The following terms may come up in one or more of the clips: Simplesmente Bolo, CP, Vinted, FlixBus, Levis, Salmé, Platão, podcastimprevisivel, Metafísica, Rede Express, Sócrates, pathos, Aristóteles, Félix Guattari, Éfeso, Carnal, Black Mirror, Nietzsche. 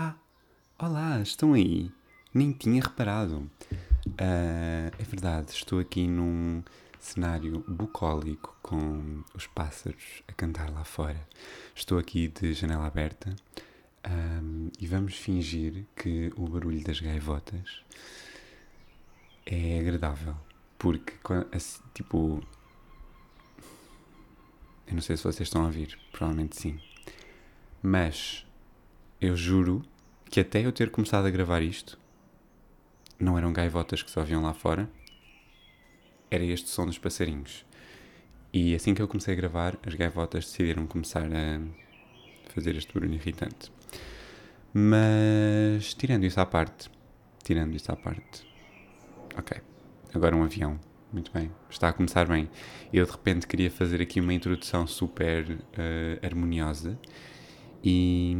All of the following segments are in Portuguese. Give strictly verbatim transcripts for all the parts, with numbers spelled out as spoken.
Ah, olá, estão aí? Nem tinha reparado. Uh, é verdade, estou aqui num cenário bucólico com os pássaros a cantar lá fora. Estou aqui de janela aberta um, e vamos fingir que o barulho das gaivotas é agradável. Porque, tipo, eu não sei se vocês estão a ouvir, provavelmente sim. Mas eu juro que até eu ter começado a gravar isto, não eram gaivotas que se ouviam lá fora, era este som dos passarinhos. E assim que eu comecei a gravar, as gaivotas decidiram começar a fazer este barulho irritante. Mas, tirando isso à parte, tirando isso à parte, ok, agora um avião, muito bem, está a começar bem. Eu de repente queria fazer aqui uma introdução super uh, harmoniosa e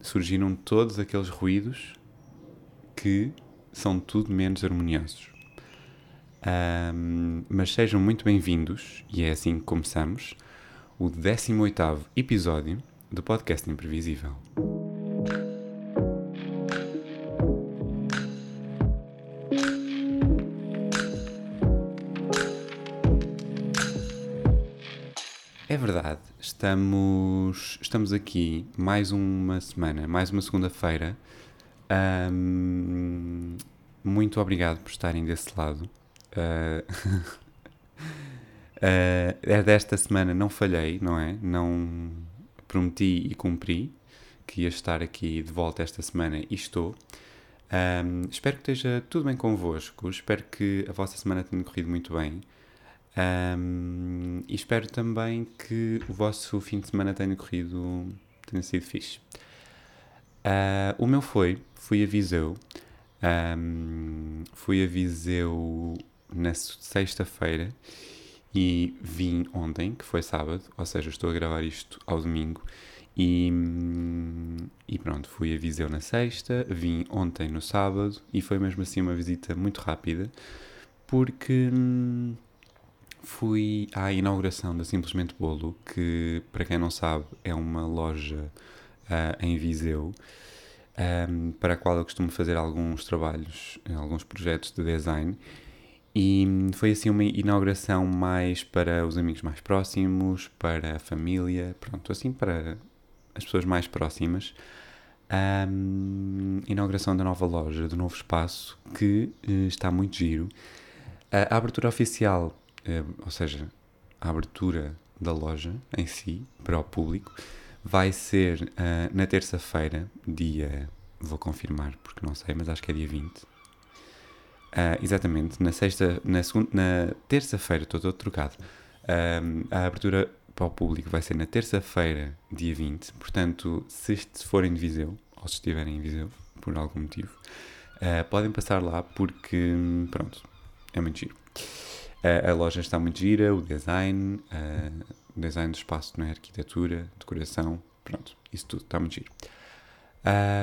surgiram todos aqueles ruídos que são tudo menos harmoniosos. Um, mas sejam muito bem-vindos, e é assim que começamos o décimo oitavo episódio do Podcast Imprevisível. É verdade, estamos, estamos aqui mais uma semana, mais uma segunda-feira. Um, muito obrigado por estarem desse lado. Uh, uh, desta semana não falhei, não é? Não prometi e cumpri que ia estar aqui de volta esta semana e estou. Um, espero que esteja tudo bem convosco, espero que a vossa semana tenha corrido muito bem. Um, e espero também que o vosso fim de semana tenha corrido, tenha sido fixe. Uh, o meu foi, fui a Viseu, um, fui a Viseu na sexta-feira e vim ontem, que foi sábado, ou seja, estou a gravar isto ao domingo, e, e pronto, fui a Viseu na sexta, vim ontem no sábado, e foi mesmo assim uma visita muito rápida, porque hum, fui à inauguração da Simplesmente Bolo, que, para quem não sabe, é uma loja Uh, em Viseu, um, para a qual eu costumo fazer alguns trabalhos, alguns projetos de design, e foi assim uma inauguração mais para os amigos mais próximos, para a família, pronto, assim para as pessoas mais próximas. Um, inauguração da nova loja, do novo espaço, que uh, está muito giro. A abertura oficial, uh, ou seja, a abertura da loja em si, para o público, vai ser uh, na terça-feira, dia... Vou confirmar porque não sei, mas acho que é dia vinte. Uh, exatamente, na sexta... Na, segunda, na terça-feira, estou todo trocado. Uh, a abertura para o público vai ser na terça-feira, dia vinte. Portanto, se forem de Viseu, ou se estiverem em Viseu, por algum motivo, uh, podem passar lá porque, pronto, é muito giro. Uh, a loja está muito gira, o design... Uh, design do espaço, não é? Arquitetura, decoração, pronto, isso tudo está muito giro.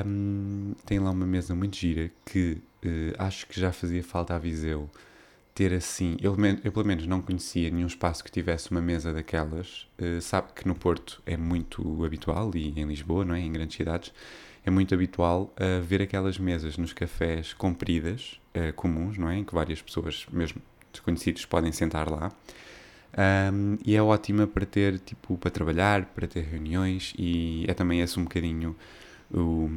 Um, tem lá uma mesa muito gira que uh, acho que já fazia falta a Viseu ter assim. Eu, eu pelo menos não conhecia nenhum espaço que tivesse uma mesa daquelas. Uh, sabe que no Porto é muito habitual, e em Lisboa, não é? Em grandes cidades é muito habitual uh, ver aquelas mesas nos cafés compridas, uh, comuns, não é? Em que várias pessoas, mesmo desconhecidos, podem sentar lá. Um, e é ótima para ter, tipo, para trabalhar, para ter reuniões, e é também esse um bocadinho o,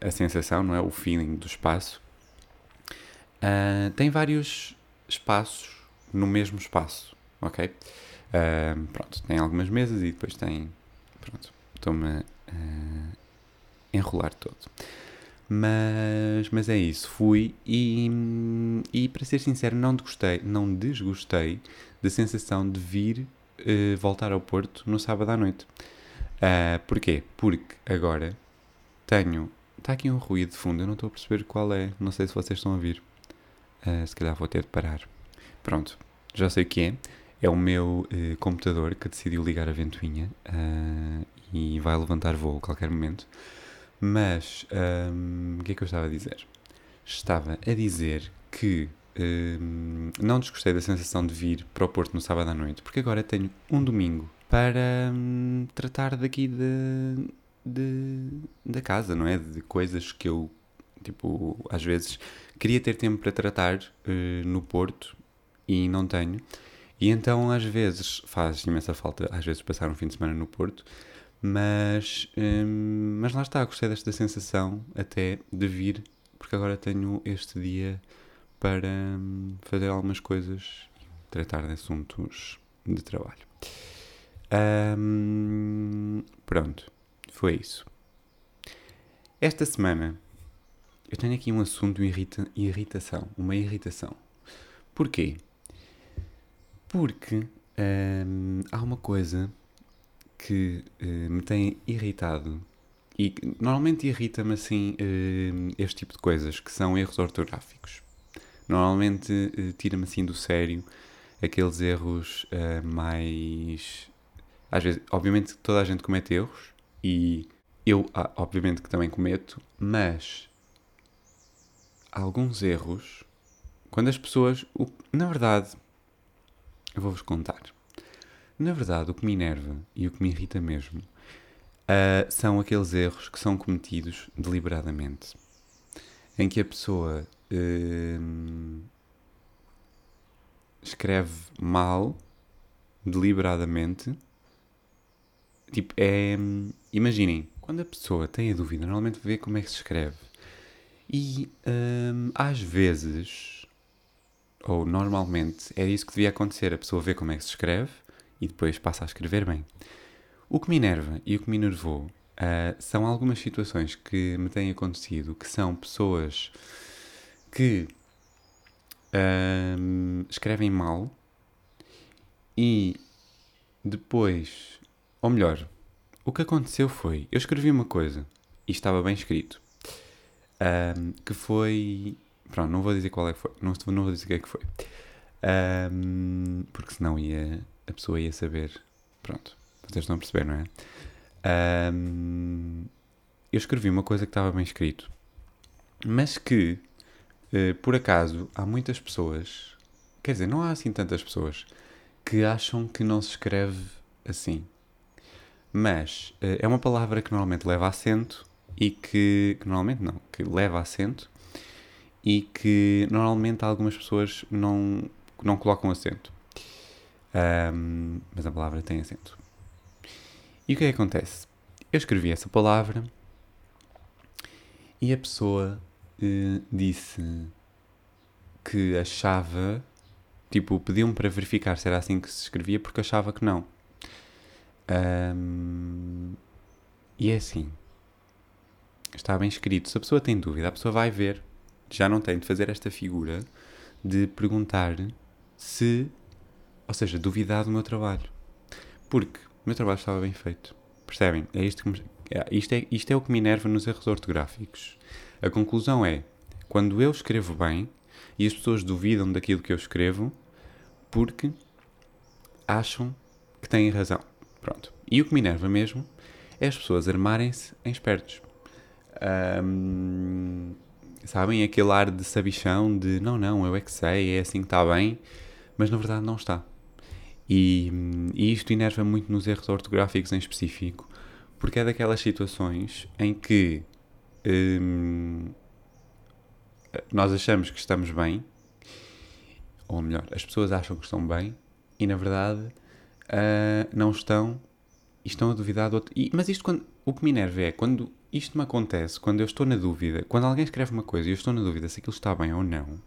a sensação, não é? O feeling do espaço. Uh, tem vários espaços no mesmo espaço, ok? Uh, pronto, tem algumas mesas e depois tem... Pronto, estou-me a uh, enrolar todo. Mas, mas é isso, fui e, e, para ser sincero, não degostei, não desgostei da sensação de vir uh, voltar ao Porto no sábado à noite. Uh, porquê? Porque agora tenho... Está aqui um ruído de fundo, eu não estou a perceber qual é, não sei se vocês estão a ouvir. Uh, se calhar vou ter de parar. Pronto, já sei o que é. É o meu uh, computador que decidiu ligar a ventoinha uh, e vai levantar voo a qualquer momento. Mas, um, o que é que eu estava a dizer? Estava a dizer que um, não desgostei da sensação de vir para o Porto no sábado à noite, porque agora tenho um domingo para um, tratar daqui de, de, da casa, não é? De coisas que eu, tipo, às vezes queria ter tempo para tratar uh, no Porto e não tenho. E então, às vezes, faz imensa falta, às vezes, passar um fim de semana no Porto. Mas, hum, mas lá está, gostei desta sensação até de vir, porque agora tenho este dia para hum, fazer algumas coisas e tratar de assuntos de trabalho. Hum, pronto, foi isso. Esta semana eu tenho aqui um assunto de irrita- irritação, uma irritação. Porquê? Porque hum, há uma coisa que uh, me tem irritado, e normalmente irrita-me assim uh, este tipo de coisas, que são erros ortográficos. Normalmente uh, tira-me assim do sério aqueles erros uh, mais... Às vezes, obviamente toda a gente comete erros, e eu ah, obviamente que também cometo, mas alguns erros, quando as pessoas... O... Na verdade, eu vou-vos contar. Na verdade, o que me enerva e o que me irrita mesmo uh, são aqueles erros que são cometidos deliberadamente, em que a pessoa uh, escreve mal deliberadamente. Tipo, é... Imaginem, quando a pessoa tem a dúvida, normalmente vê como é que se escreve. E uh, às vezes, ou normalmente, é isso que devia acontecer. A pessoa vê como é que se escreve e depois passa a escrever bem. O que me enerva e o que me enervou uh, são algumas situações que me têm acontecido, que são pessoas que uh, escrevem mal e depois... Ou melhor, o que aconteceu foi... Eu escrevi uma coisa e estava bem escrito, uh, que foi... Pronto, não vou dizer qual é que foi. Não, não vou dizer o que é que foi. Uh, porque senão ia... a pessoa ia saber, pronto, vocês estão a perceber, não é? Um, eu escrevi uma coisa que estava bem escrito, mas que, uh, por acaso, há muitas pessoas, quer dizer, não há assim tantas pessoas, que acham que não se escreve assim. Mas uh, é uma palavra que normalmente leva acento e que, que, normalmente não, que leva acento e que normalmente algumas pessoas não, não colocam acento. Um, mas a palavra tem acento. E o que é que acontece? Eu escrevi essa palavra e a pessoa uh, disse que achava, tipo, pediu-me para verificar se era assim que se escrevia, porque achava que não. Um, e é assim. Está bem escrito. Se a pessoa tem dúvida, a pessoa vai ver. Já não tem de fazer esta figura de perguntar se... Ou seja, duvidar do meu trabalho. Porque o meu trabalho estava bem feito. Percebem? É isto, que me, é, isto, é, isto é o que me enerva nos erros ortográficos. A conclusão é, quando eu escrevo bem, e as pessoas duvidam daquilo que eu escrevo, porque acham que têm razão. Pronto. E o que me enerva mesmo é as pessoas armarem-se em espertos. Hum, sabem? Aquele ar de sabichão, de não, não, eu é que sei, é assim que está bem. Mas na verdade não está. E, e isto enerva muito nos erros ortográficos em específico, porque é daquelas situações em que hum, nós achamos que estamos bem, ou melhor, as pessoas acham que estão bem, e na verdade uh, não estão, e estão a duvidar do outro. E, mas isto, quando, o que me enerva é, quando isto me acontece, quando eu estou na dúvida, quando alguém escreve uma coisa e eu estou na dúvida se aquilo está bem ou não,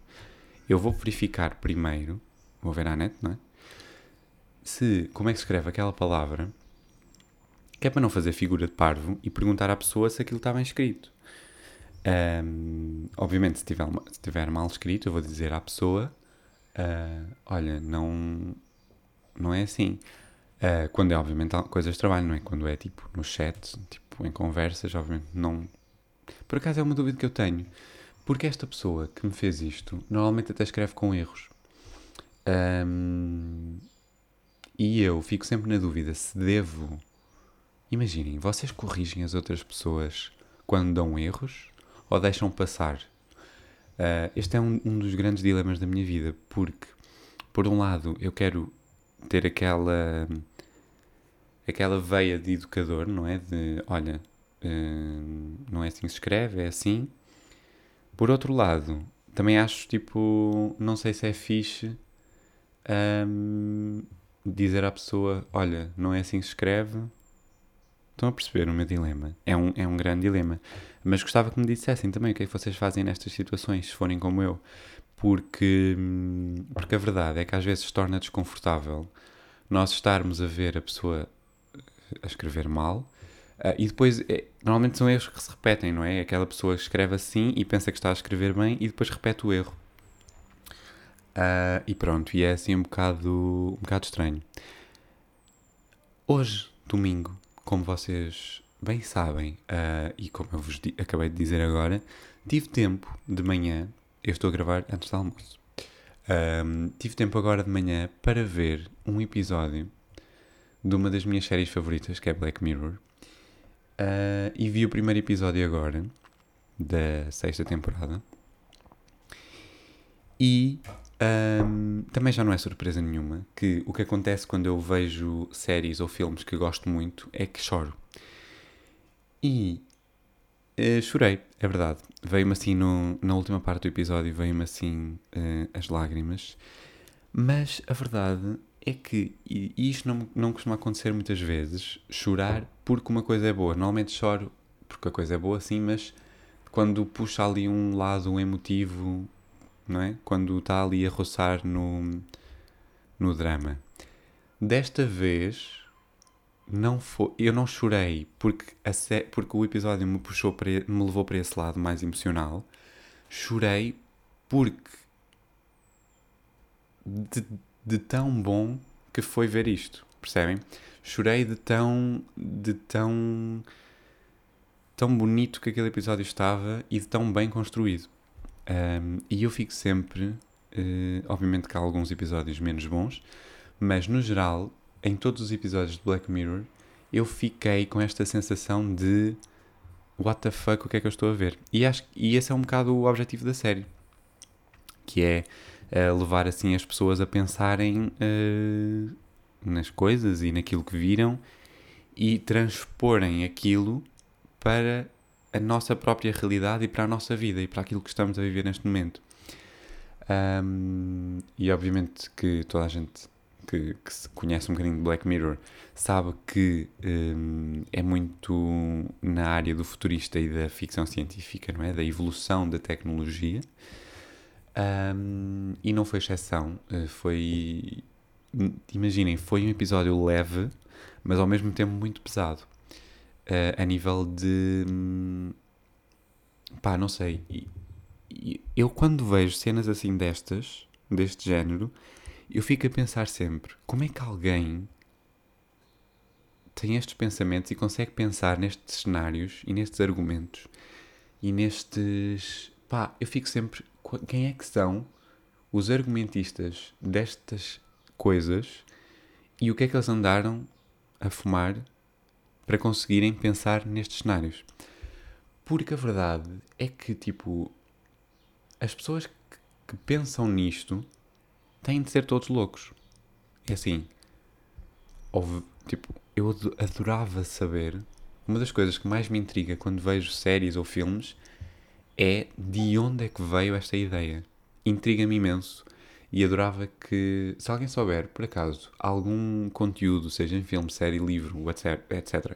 eu vou verificar primeiro, vou ver à net, não é? Se, como é que se escreve aquela palavra, que é para não fazer figura de parvo e perguntar à pessoa se aquilo está bem escrito. Um, obviamente, se tiver, se tiver mal escrito, eu vou dizer à pessoa, uh, olha, não, não é assim. Uh, quando é, obviamente, coisas de trabalho, não é? Quando é, tipo, no chat, tipo, em conversas, obviamente, não... Por acaso é uma dúvida que eu tenho, porque esta pessoa que me fez isto, normalmente até escreve com erros. Um, e eu fico sempre na dúvida se devo... Imaginem, vocês corrigem as outras pessoas quando dão erros ou deixam passar? Uh, este é um, um dos grandes dilemas da minha vida, porque, por um lado, eu quero ter aquela, aquela veia de educador, não é? De, olha, uh, não é assim que se escreve, é assim. Por outro lado, também acho, tipo, não sei se é fixe um, dizer à pessoa, olha, não é assim que se escreve. Estão a perceber o meu dilema? É um, é um grande dilema. Mas gostava que me dissessem também o que é que vocês fazem nestas situações, se forem como eu. Porque, porque a verdade é que às vezes se torna desconfortável nós estarmos a ver a pessoa a escrever mal. Uh, e depois, é, normalmente são erros que se repetem, não é? Aquela pessoa escreve assim e pensa que está a escrever bem e depois repete o erro. Uh, e pronto, e é assim um bocado, um bocado estranho. Hoje, domingo, como vocês bem sabem, uh, e como eu vos di- acabei de dizer agora, tive tempo de manhã, eu estou a gravar antes do almoço, uh, tive tempo agora de manhã para ver um episódio de uma das minhas séries favoritas, que é Black Mirror. Uh, e vi o primeiro episódio agora da sexta temporada e um, também já não é surpresa nenhuma que o que acontece quando eu vejo séries ou filmes que gosto muito é que choro e uh, chorei, é verdade, veio-me assim no, na última parte do episódio veio-me assim uh, as lágrimas, mas a verdade é que, e isto não, não costuma acontecer muitas vezes, chorar porque uma coisa é boa. Normalmente choro porque a coisa é boa, sim, mas quando puxa ali um lado emotivo, não é? Quando está ali a roçar no, no drama. Desta vez, não foi, eu não chorei porque, a, porque o episódio me, puxou para, me levou para esse lado mais emocional. Chorei porque... De, de tão bom que foi ver isto, percebem? Chorei de tão de tão tão bonito que aquele episódio estava e de tão bem construído. Um, e eu fico sempre, uh, obviamente que há alguns episódios menos bons, mas no geral, em todos os episódios de Black Mirror, eu fiquei com esta sensação de what the fuck, o que é que eu estou a ver? E, acho, e esse é um bocado o objetivo da série, que é a levar assim as pessoas a pensarem uh, nas coisas e naquilo que viram e transporem aquilo para a nossa própria realidade e para a nossa vida e para aquilo que estamos a viver neste momento. Um, e obviamente que toda a gente que, que se conhece um bocadinho de Black Mirror sabe que um, é muito na área do futurista e da ficção científica, não é? Da evolução da tecnologia. Um, e não foi exceção, foi, imaginem, foi um episódio leve, mas ao mesmo tempo muito pesado, uh, a nível de, hum, pá, não sei, e, e, eu quando vejo cenas assim destas, deste género, eu fico a pensar sempre, como é que alguém tem estes pensamentos e consegue pensar nestes cenários e nestes argumentos e nestes, pá, eu fico sempre... Quem é que são os argumentistas destas coisas e o que é que eles andaram a fumar para conseguirem pensar nestes cenários? Porque a verdade é que, tipo, as pessoas que pensam nisto têm de ser todos loucos. É assim, houve, tipo, eu adorava saber... Uma das coisas que mais me intriga quando vejo séries ou filmes... é de onde é que veio esta ideia. Intriga-me imenso e adorava que, se alguém souber, por acaso, algum conteúdo, seja em filme, série, livro, etcétera,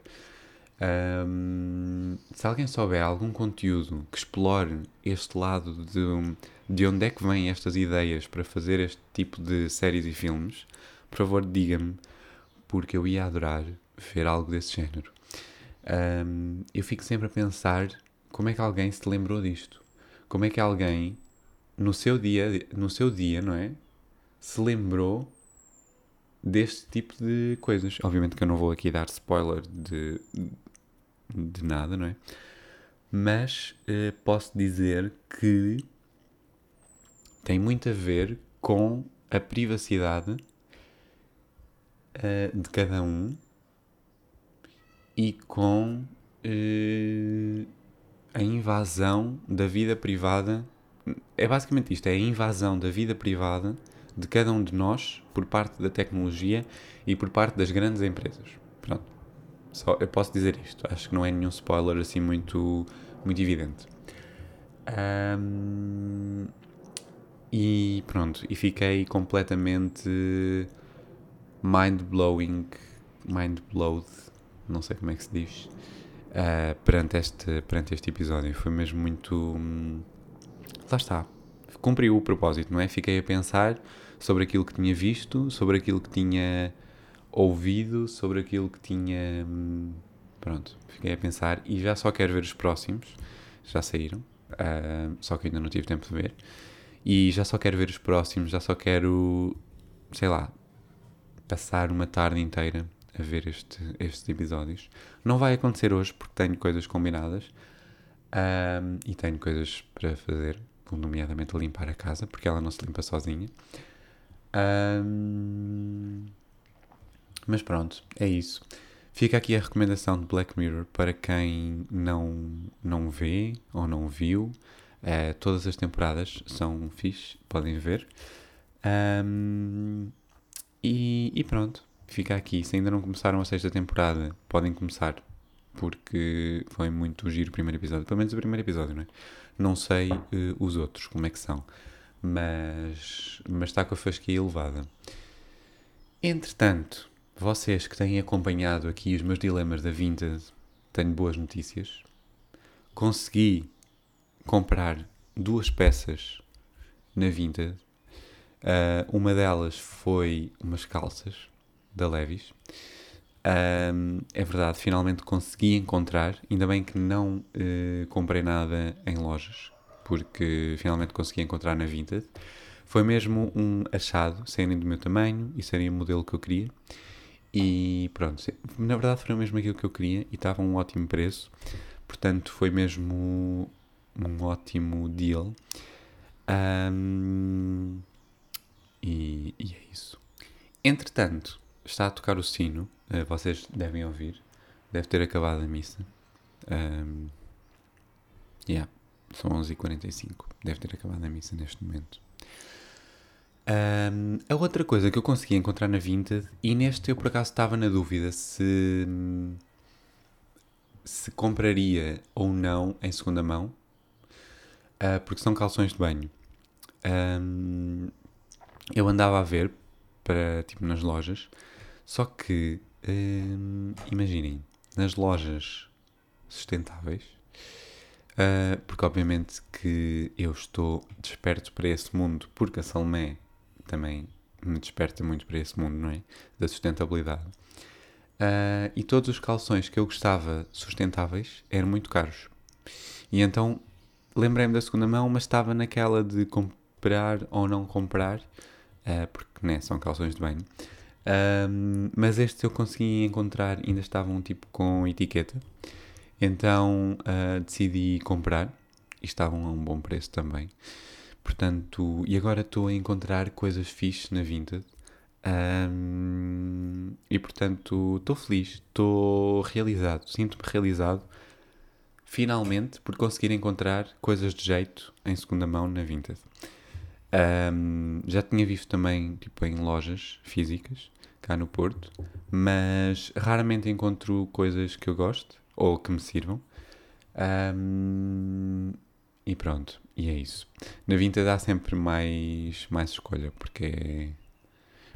um, se alguém souber algum conteúdo que explore este lado de, de onde é que vêm estas ideias para fazer este tipo de séries e filmes, por favor, diga-me, porque eu ia adorar ver algo desse género. Um, eu fico sempre a pensar... Como é que alguém se lembrou disto? Como é que alguém, no seu dia, no seu dia, não é? Se lembrou deste tipo de coisas. Obviamente que eu não vou aqui dar spoiler de, de nada, não é? Mas eh, posso dizer que tem muito a ver com a privacidade uh, de cada um e com... Uh, a invasão da vida privada, é basicamente isto, é a invasão da vida privada de cada um de nós por parte da tecnologia e por parte das grandes empresas. Pronto, Só, eu posso dizer isto, acho que não é nenhum spoiler assim muito, muito evidente. Um, e pronto, e fiquei completamente mind-blowing, mind-blowed, não sei como é que se diz, uh, perante, este, perante este episódio. Foi mesmo muito... Hum, lá está, cumpriu o propósito, não é? Fiquei a pensar sobre aquilo que tinha visto, sobre aquilo que tinha ouvido, sobre aquilo que tinha... Hum, pronto, fiquei a pensar e já só quero ver os próximos, já saíram. Uh, só que ainda não tive tempo de ver e já só quero ver os próximos, já só quero, sei lá, passar uma tarde inteira a ver este, estes episódios. Não vai acontecer hoje porque tenho coisas combinadas uh, e tenho coisas para fazer, nomeadamente a limpar a casa, porque ela não se limpa sozinha. Uh, mas pronto, é isso. Fica aqui a recomendação de Black Mirror para quem não, não vê ou não viu. Uh, todas as temporadas são fixe, podem ver. Um, e, e pronto, fica aqui. Se ainda não começaram a sexta temporada, podem começar, porque foi muito giro o primeiro episódio. Pelo menos o primeiro episódio, não é? Não sei uh, os outros, como é que são. Mas, mas está com a fasquia elevada. Entretanto... Vocês que têm acompanhado aqui os meus dilemas da Vinted, tenho boas notícias. Consegui comprar duas peças na Vinted. Uh, uma delas foi umas calças da Levis. Uh, é verdade, finalmente consegui encontrar. Ainda bem que não uh, comprei nada em lojas, porque finalmente consegui encontrar na Vinted. Foi mesmo um achado, serem do meu tamanho e serem o modelo que eu queria. E pronto, na verdade foi mesmo aquilo que eu queria e estava um ótimo preço, portanto foi mesmo um ótimo deal. Um, e, e é isso. Entretanto, está a tocar o sino, uh, vocês devem ouvir, deve ter acabado a missa. Um, yeah, são onze e quarenta e cinco, deve ter acabado a missa neste momento. Um, a outra coisa que eu consegui encontrar na Vinted, e neste eu por acaso estava na dúvida se, se compraria ou não em segunda mão, uh, porque são calções de banho. Um, eu andava a ver, para, tipo, nas lojas, só que, um, imaginem, nas lojas sustentáveis, uh, porque obviamente que eu estou desperto para esse mundo, porque a Salmé também me desperta muito para esse mundo, não é? Da sustentabilidade. Uh, e todos os calções que eu gostava sustentáveis eram muito caros. E então lembrei-me da segunda mão, mas estava naquela de comprar ou não comprar, uh, porque né, são calções de banho. Uh, mas estes eu consegui encontrar, ainda estavam tipo com etiqueta. Então uh, decidi comprar e estavam a um bom preço também. Portanto, e agora estou a encontrar coisas fixes na Vinted. Um, e, portanto, estou feliz, estou realizado, sinto-me realizado, finalmente, por conseguir encontrar coisas de jeito em segunda mão na Vinted. Um, já tinha visto também, tipo, em lojas físicas, cá no Porto, mas raramente encontro coisas que eu gosto ou que me sirvam. Um, E pronto, e é isso. Na Vinted há sempre mais, mais escolha, porque é...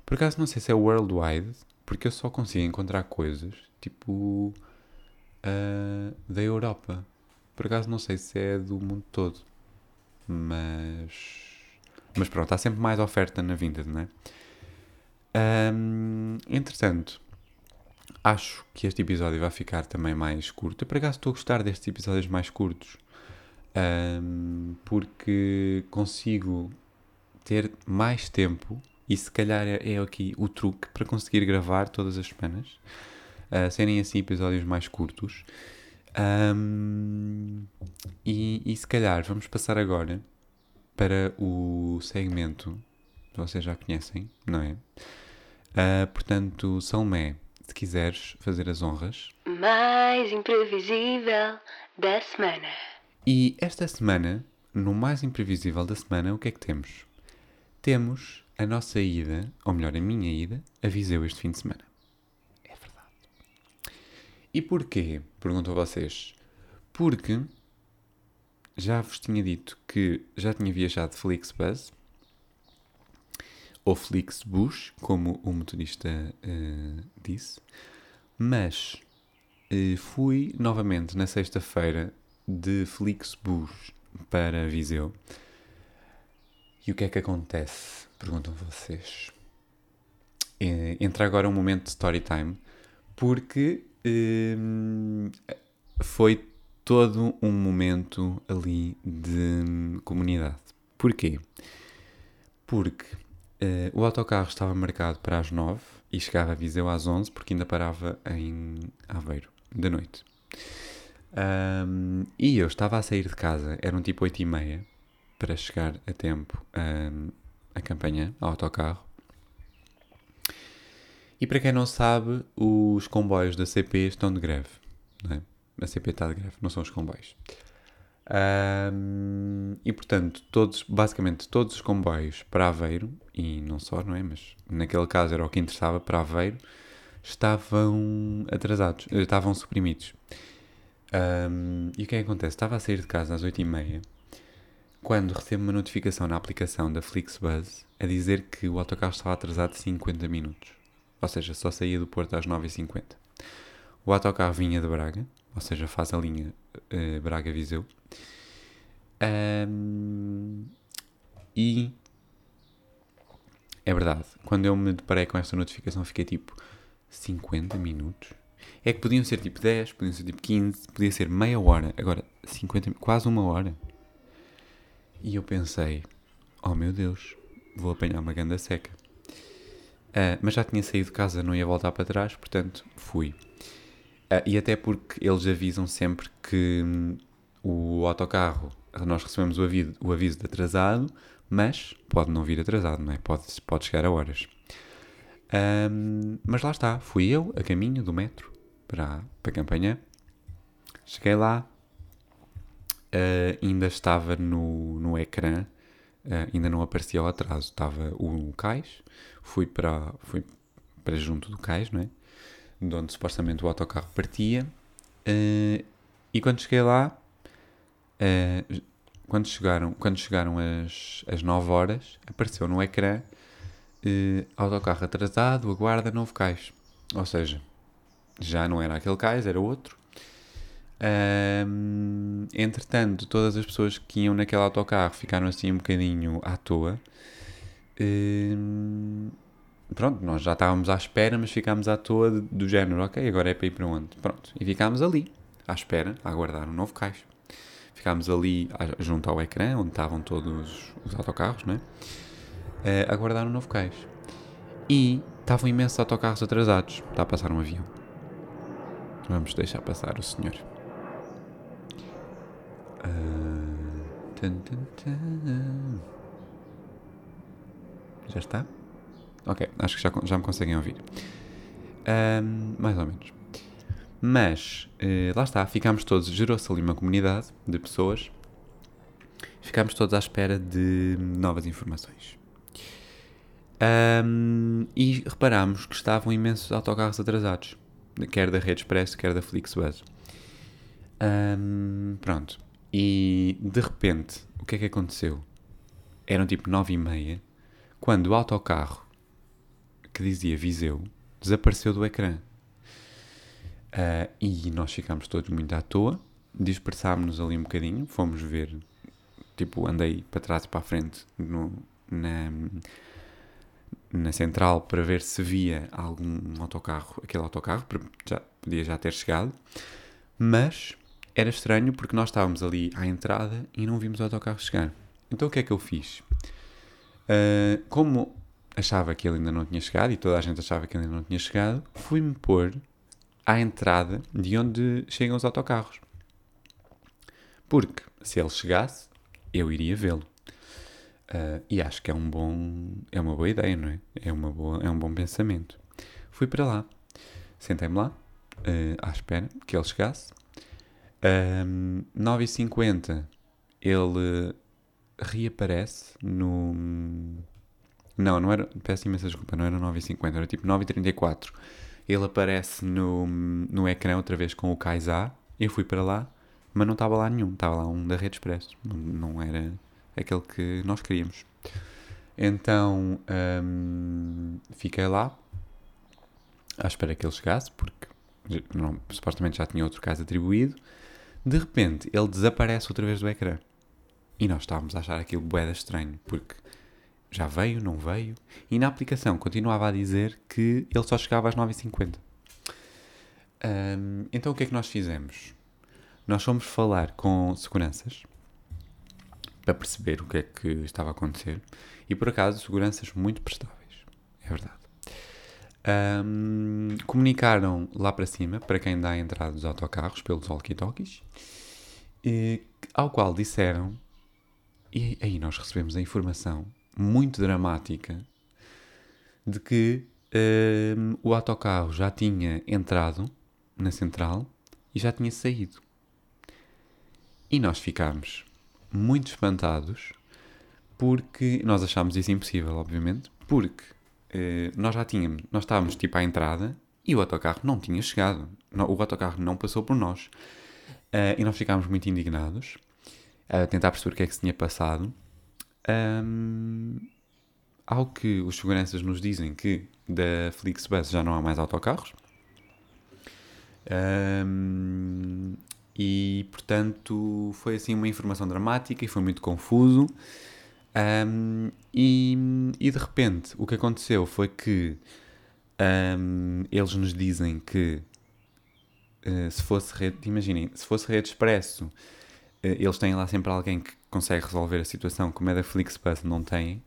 Por acaso não sei se é worldwide, porque eu só consigo encontrar coisas, tipo, uh, da Europa. Por acaso não sei se é do mundo todo, mas... Mas pronto, há sempre mais oferta na Vinted, não é? Um, entretanto, acho que este episódio vai ficar também mais curto. Eu, por acaso, estou a gostar destes episódios mais curtos. Um, porque consigo ter mais tempo e se calhar é, é aqui o truque para conseguir gravar todas as semanas, uh, serem assim episódios mais curtos. um, e, e se calhar vamos passar agora para o segmento que vocês já conhecem, não é? Uh, portanto, Salmé, se quiseres fazer as honras mais imprevisível da semana. E esta semana, no mais imprevisível da semana, o que é que temos? Temos a nossa ida, ou melhor, a minha ida, a Viseu este fim de semana. É verdade. E porquê? Pergunto a vocês. Porque já vos tinha dito que já tinha viajado FlixBus, ou FlixBus, como o motorista uh, disse, mas uh, fui novamente na sexta-feira de FlixBus para Viseu. E o que é que acontece? Perguntam vocês. Uh, entra agora um momento de story time, porque uh, foi todo um momento ali de comunidade. Porquê? Porque Uh, o autocarro estava marcado para as nove e chegava a Viseu às onze, porque ainda parava em Aveiro, da noite. Um, e eu estava a sair de casa, eram tipo oito e meia, para chegar a tempo um, a campanha, ao autocarro. E para quem não sabe, os comboios da C P estão de greve, não é? A C P está de greve, não são os comboios. Um, e portanto, todos, basicamente todos os comboios para Aveiro, e não só, não é? Mas naquele caso era o que interessava para Aveiro, estavam atrasados, estavam suprimidos. Um, e o que é que acontece? Estava a sair de casa às oito e meia, quando recebo uma notificação na aplicação da FlixBus a dizer que o autocarro estava atrasado cinquenta minutos. Ou seja, só saía do Porto às nove e cinquenta. O autocarro vinha de Braga, ou seja, faz a linha uh, Braga-Viseu. Um, e é verdade, quando eu me deparei com esta notificação fiquei tipo cinquenta minutos? É que podiam ser tipo dez, podiam ser tipo quinze, podia ser meia hora, agora cinquenta, quase uma hora. E eu pensei, oh meu Deus, vou apanhar uma ganda seca. Uh, mas já tinha saído de casa, não ia voltar para trás, portanto fui. Uh, e até porque eles avisam sempre que hum, o autocarro, nós recebemos o aviso, o aviso de atrasado, mas pode não vir atrasado, não é? Pode, pode chegar a horas. Um, mas lá está, fui eu a caminho do metro para, para a campanha. Cheguei lá, uh, ainda estava no, no ecrã, uh, ainda não aparecia o atraso, estava o cais, fui para, fui para junto do cais, não é? De onde supostamente o autocarro partia. Uh, e quando cheguei lá, Uh, quando chegaram, quando chegaram as, as nove horas, apareceu no ecrã uh, autocarro atrasado, aguarda novo cais. Ou seja, já não era aquele cais, era outro. Uh, entretanto, todas as pessoas que iam naquele autocarro ficaram assim um bocadinho à toa. Uh, pronto, nós já estávamos à espera, mas ficámos à toa de, do género, ok, agora é para ir para onde? Pronto, e ficámos ali, à espera, a aguardar um novo cais. Ficámos ali junto ao ecrã, onde estavam todos os autocarros, não é? Uh, aguardaram um novo cais. E estavam imensos autocarros atrasados. Está a passar um avião. Vamos deixar passar o senhor. Uh... Tan, tan, tan. Já está? Ok, acho que já, já me conseguem ouvir. Uh, mais ou menos. Mas, eh, lá está, ficámos todos, gerou-se ali uma comunidade de pessoas, ficámos todos à espera de novas informações. Um, e reparámos que estavam imensos autocarros atrasados, quer da Rede Express, quer da FlixBus. Um, pronto, e de repente, o que é que aconteceu? Eram tipo nove e meia, quando o autocarro, que dizia Viseu, desapareceu do ecrã. Uh, e nós ficámos todos muito à toa, dispersámos-nos ali um bocadinho, fomos ver, tipo, andei para trás e para a frente no, na, na central para ver se via algum autocarro, aquele autocarro, já, podia já ter chegado, mas era estranho porque nós estávamos ali à entrada e não vimos o autocarro chegar. Então o que é que eu fiz? Uh, como achava que ele ainda não tinha chegado, e toda a gente achava que ele ainda não tinha chegado, fui-me pôr à entrada de onde chegam os autocarros. Porque, se ele chegasse, eu iria vê-lo. Uh, e acho que é um bom... É uma boa ideia, não é? É, uma boa, é um bom pensamento. Fui para lá. Sentei-me lá, uh, à espera que ele chegasse. Um, nove e cinquenta, ele reaparece no... Não, não era... Peço imensa desculpa, não era nove e cinquenta, era tipo nove e trinta e quatro. ele aparece no, no ecrã outra vez com o Kaysá. Eu fui para lá, mas não estava lá nenhum. Estava lá um da Rede Express. Não, não era aquele que nós queríamos. Então, hum, fiquei lá à espera que ele chegasse, porque não, supostamente já tinha outro caso atribuído. De repente, ele desaparece outra vez do ecrã. E nós estávamos a achar aquilo bué estranho, porque já veio, não veio. E na aplicação continuava a dizer que ele só chegava às nove e cinquenta. Um, então o que é que nós fizemos? Nós fomos falar com seguranças para perceber o que é que estava a acontecer. E por acaso, seguranças muito prestáveis. É verdade. Um, comunicaram lá para cima, para quem dá a entrada dos autocarros, pelos walkie-talkies, e, ao qual disseram, e aí nós recebemos a informação muito dramática de que um, o autocarro já tinha entrado na central e já tinha saído. E nós ficámos muito espantados, porque nós achámos isso impossível, obviamente, porque Uh, nós já tínhamos, nós estávamos tipo à entrada e o autocarro não tinha chegado, não, o autocarro não passou por nós, uh, e nós ficámos muito indignados a uh, tentar perceber o que é que se tinha passado, um, ao que os seguranças nos dizem que da FlixBus já não há mais autocarros, um, e portanto foi assim uma informação dramática e foi muito confuso. Um, e, e de repente o que aconteceu foi que um, eles nos dizem que uh, se fosse rede, imaginem, se fosse Rede Expresso, uh, eles têm lá sempre alguém que consegue resolver a situação, como é da FlixBus, não têm.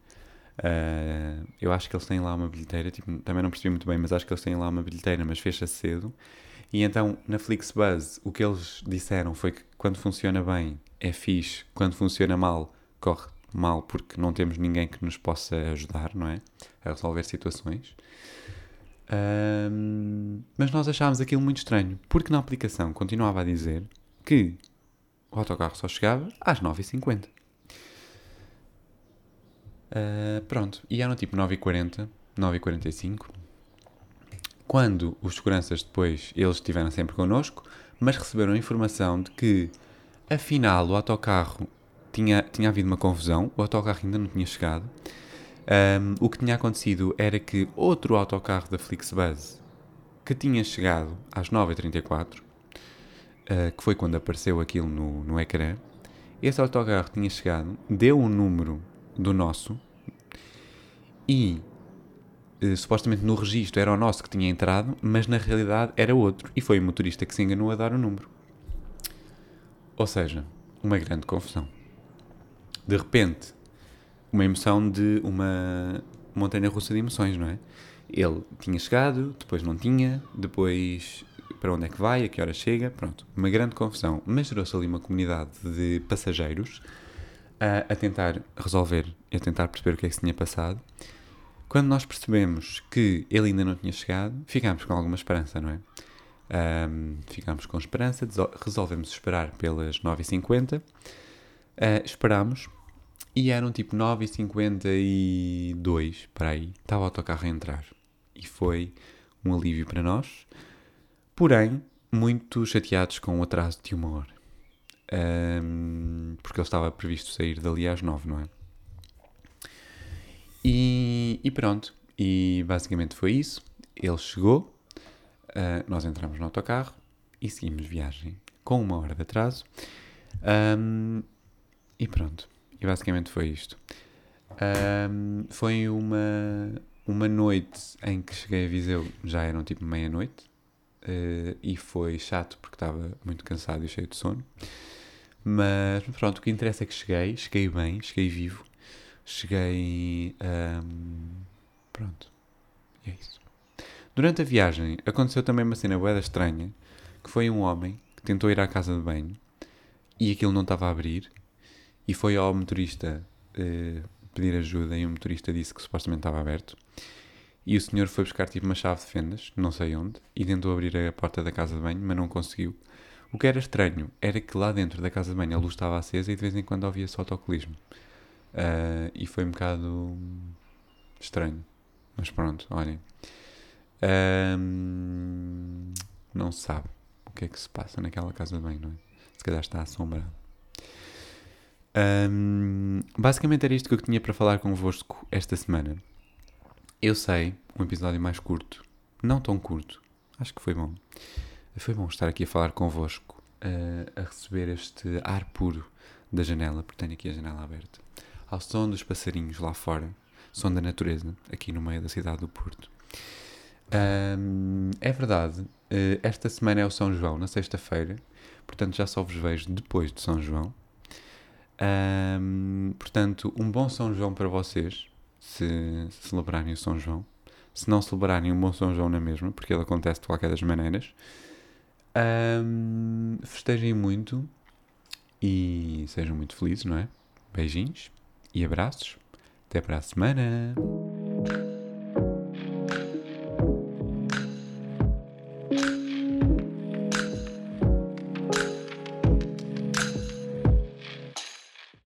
Uh, eu acho que eles têm lá uma bilheteira, tipo, também não percebi muito bem, mas acho que eles têm lá uma bilheteira, mas fecha cedo. E então na FlixBus o que eles disseram foi que quando funciona bem é fixe, quando funciona mal corre mal, porque não temos ninguém que nos possa ajudar, não é? A resolver situações. Um, mas nós achámos aquilo muito estranho, porque na aplicação continuava a dizer que o autocarro só chegava às nove e cinquenta. Uh, pronto, e eram tipo nove e quarenta, nove e quarenta e cinco. Quando os seguranças depois, eles estiveram sempre connosco, mas receberam a informação de que, afinal, o autocarro Tinha, tinha havido uma confusão, o autocarro ainda não tinha chegado. Um, o que tinha acontecido era que outro autocarro da FlixBus, que tinha chegado às nove e trinta e quatro, uh, que foi quando apareceu aquilo no, no ecrã, esse autocarro tinha chegado, deu o número do nosso e, uh, supostamente no registro era o nosso que tinha entrado, mas na realidade era outro, e foi o motorista que se enganou a dar o número. Ou seja, uma grande confusão. De repente, uma emoção de uma montanha-russa de emoções, não é? Ele tinha chegado, depois não tinha, depois para onde é que vai, a que hora chega, pronto. Uma grande confusão, mas gerou-se ali uma comunidade de passageiros a, a tentar resolver, a tentar perceber o que é que se tinha passado. Quando nós percebemos que ele ainda não tinha chegado, ficámos com alguma esperança, não é? Um, ficámos com esperança, resolvemos esperar pelas nove e cinquenta, Uh, esperámos e eram tipo nove e cinquenta e dois, para aí, estava o autocarro a entrar e foi um alívio para nós, porém muito chateados com o atraso de uma hora, um, porque ele estava previsto sair dali às nove, não é? E, e pronto, e basicamente foi isso. Ele chegou, uh, nós entramos no autocarro e seguimos viagem com uma hora de atraso. um, E pronto, e basicamente foi isto. Um, foi uma, uma noite em que cheguei a Viseu, já eram tipo meia-noite, uh, e foi chato porque estava muito cansado e cheio de sono. Mas pronto, o que interessa é que cheguei, cheguei bem, cheguei vivo, cheguei... Um, pronto, e é isso. Durante a viagem aconteceu também uma cena bué estranha, que foi um homem que tentou ir à casa de banho e aquilo não estava a abrir. E foi ao motorista uh, pedir ajuda, e o motorista disse que supostamente estava aberto. E o senhor foi buscar tipo uma chave de fendas, não sei onde, e tentou abrir a porta da casa de banho, mas não conseguiu. O que era estranho era que lá dentro da casa de banho a luz estava acesa e de vez em quando ouvia-se autocolismo. Uh, e foi um bocado estranho. Mas pronto, olhem. Um, não se sabe o que é que se passa naquela casa de banho, não é? Se calhar está assombrado. Um, basicamente era isto que eu tinha para falar convosco esta semana. Eu sei, um episódio mais curto, não tão curto, acho que foi bom. Foi bom estar aqui a falar convosco, a, a receber este ar puro da janela, porque tenho aqui a janela aberta, ao som dos passarinhos lá fora, som da natureza, aqui no meio da cidade do Porto. Um, é verdade, esta semana é o São João, na sexta-feira, portanto já só vos vejo depois de São João. Um, portanto, um bom São João para vocês, se celebrarem o São João. Se não celebrarem um bom São João na mesma, porque ele acontece de qualquer das maneiras. Um, festejem muito e sejam muito felizes, não é? Beijinhos e abraços. Até para a semana!